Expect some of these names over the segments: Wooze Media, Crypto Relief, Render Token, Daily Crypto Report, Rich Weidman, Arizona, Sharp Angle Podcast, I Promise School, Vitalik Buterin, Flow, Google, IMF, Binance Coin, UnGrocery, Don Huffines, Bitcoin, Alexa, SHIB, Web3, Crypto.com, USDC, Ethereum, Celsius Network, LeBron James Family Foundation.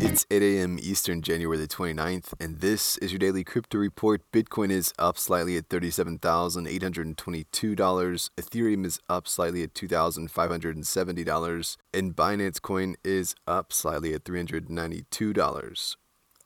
It's 8 a.m. Eastern, January the 29th, and this is your Daily Crypto Report. Bitcoin is up slightly at $37,822. Ethereum is up slightly at $2,570. And Binance Coin is up slightly at $392.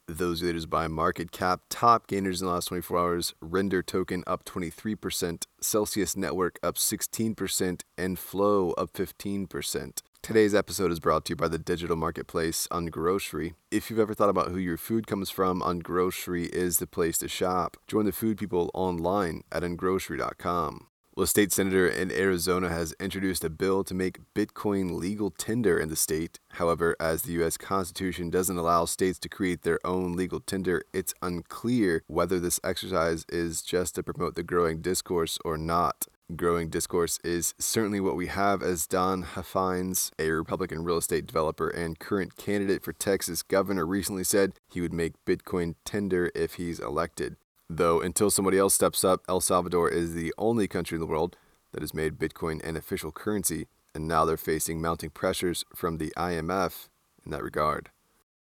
Those leaders by market cap, top gainers in the last 24 hours, Render Token up 23%, Celsius Network up 16%, and Flow up 15%. Today's episode is brought to you by the digital marketplace UnGrocery. If you've ever thought about who your food comes from, UnGrocery is the place to shop. Join the food people online at UnGrocery.com. Well, a state senator in Arizona has introduced a bill to make Bitcoin legal tender in the state. However, as the U.S. Constitution doesn't allow states to create their own legal tender, it's unclear whether this exercise is just to promote the growing discourse or not. Growing discourse is certainly what we have, as Don Huffines, a Republican real estate developer and current candidate for Texas governor, recently said he would make Bitcoin tender if he's elected. Though until somebody else steps up, El Salvador is the only country in the world that has made Bitcoin an official currency, and now they're facing mounting pressures from the IMF in that regard.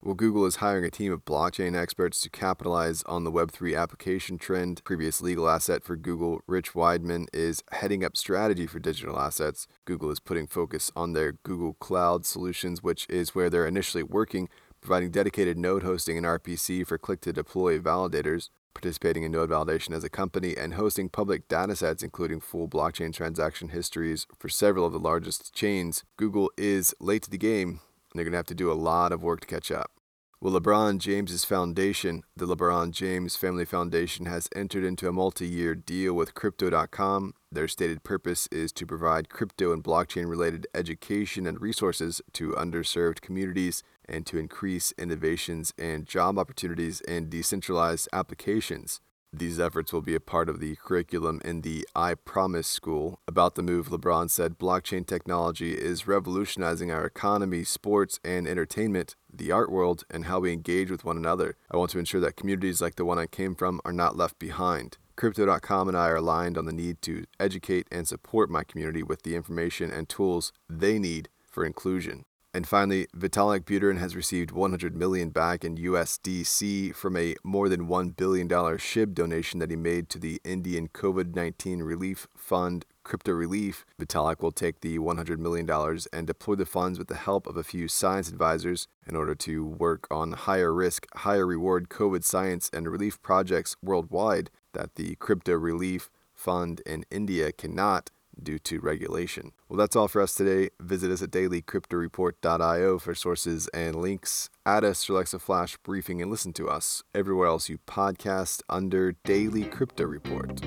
Well, Google is hiring a team of blockchain experts to capitalize on the Web3 application trend. Previous legal asset for Google, Rich Weidman, is heading up strategy for digital assets. Google is putting focus on their Google Cloud solutions, which is where they're initially working, providing dedicated node hosting and RPC for click-to-deploy validators, participating in node validation as a company, and hosting public datasets, including full blockchain transaction histories for several of the largest chains. Google is late to the game, and they're going to have to do a lot of work to catch up. Well, LeBron James' foundation, the LeBron James Family Foundation, has entered into a multi-year deal with Crypto.com. Their stated purpose is to provide crypto and blockchain-related education and resources to underserved communities and to increase innovations and job opportunities in decentralized applications. These efforts will be a part of the curriculum in the I Promise School. About the move, LeBron said, "Blockchain technology is revolutionizing our economy, sports, and entertainment, the art world, and how we engage with one another. I want to ensure that communities like the one I came from are not left behind. Crypto.com and I are aligned on the need to educate and support my community with the information and tools they need for inclusion." And finally, Vitalik Buterin has received $100 million back in USDC from a more than $1 billion SHIB donation that he made to the Indian COVID-19 relief fund, Crypto Relief. Vitalik will take the $100 million and deploy the funds with the help of a few science advisors in order to work on higher risk, higher reward COVID science and relief projects worldwide that the Crypto Relief Fund in India cannot due to regulation. Well, that's all for us today. Visit us at dailycryptoreport.io for sources and links. Add us to Alexa Flash Briefing and listen to us everywhere else you podcast under Daily Crypto Report.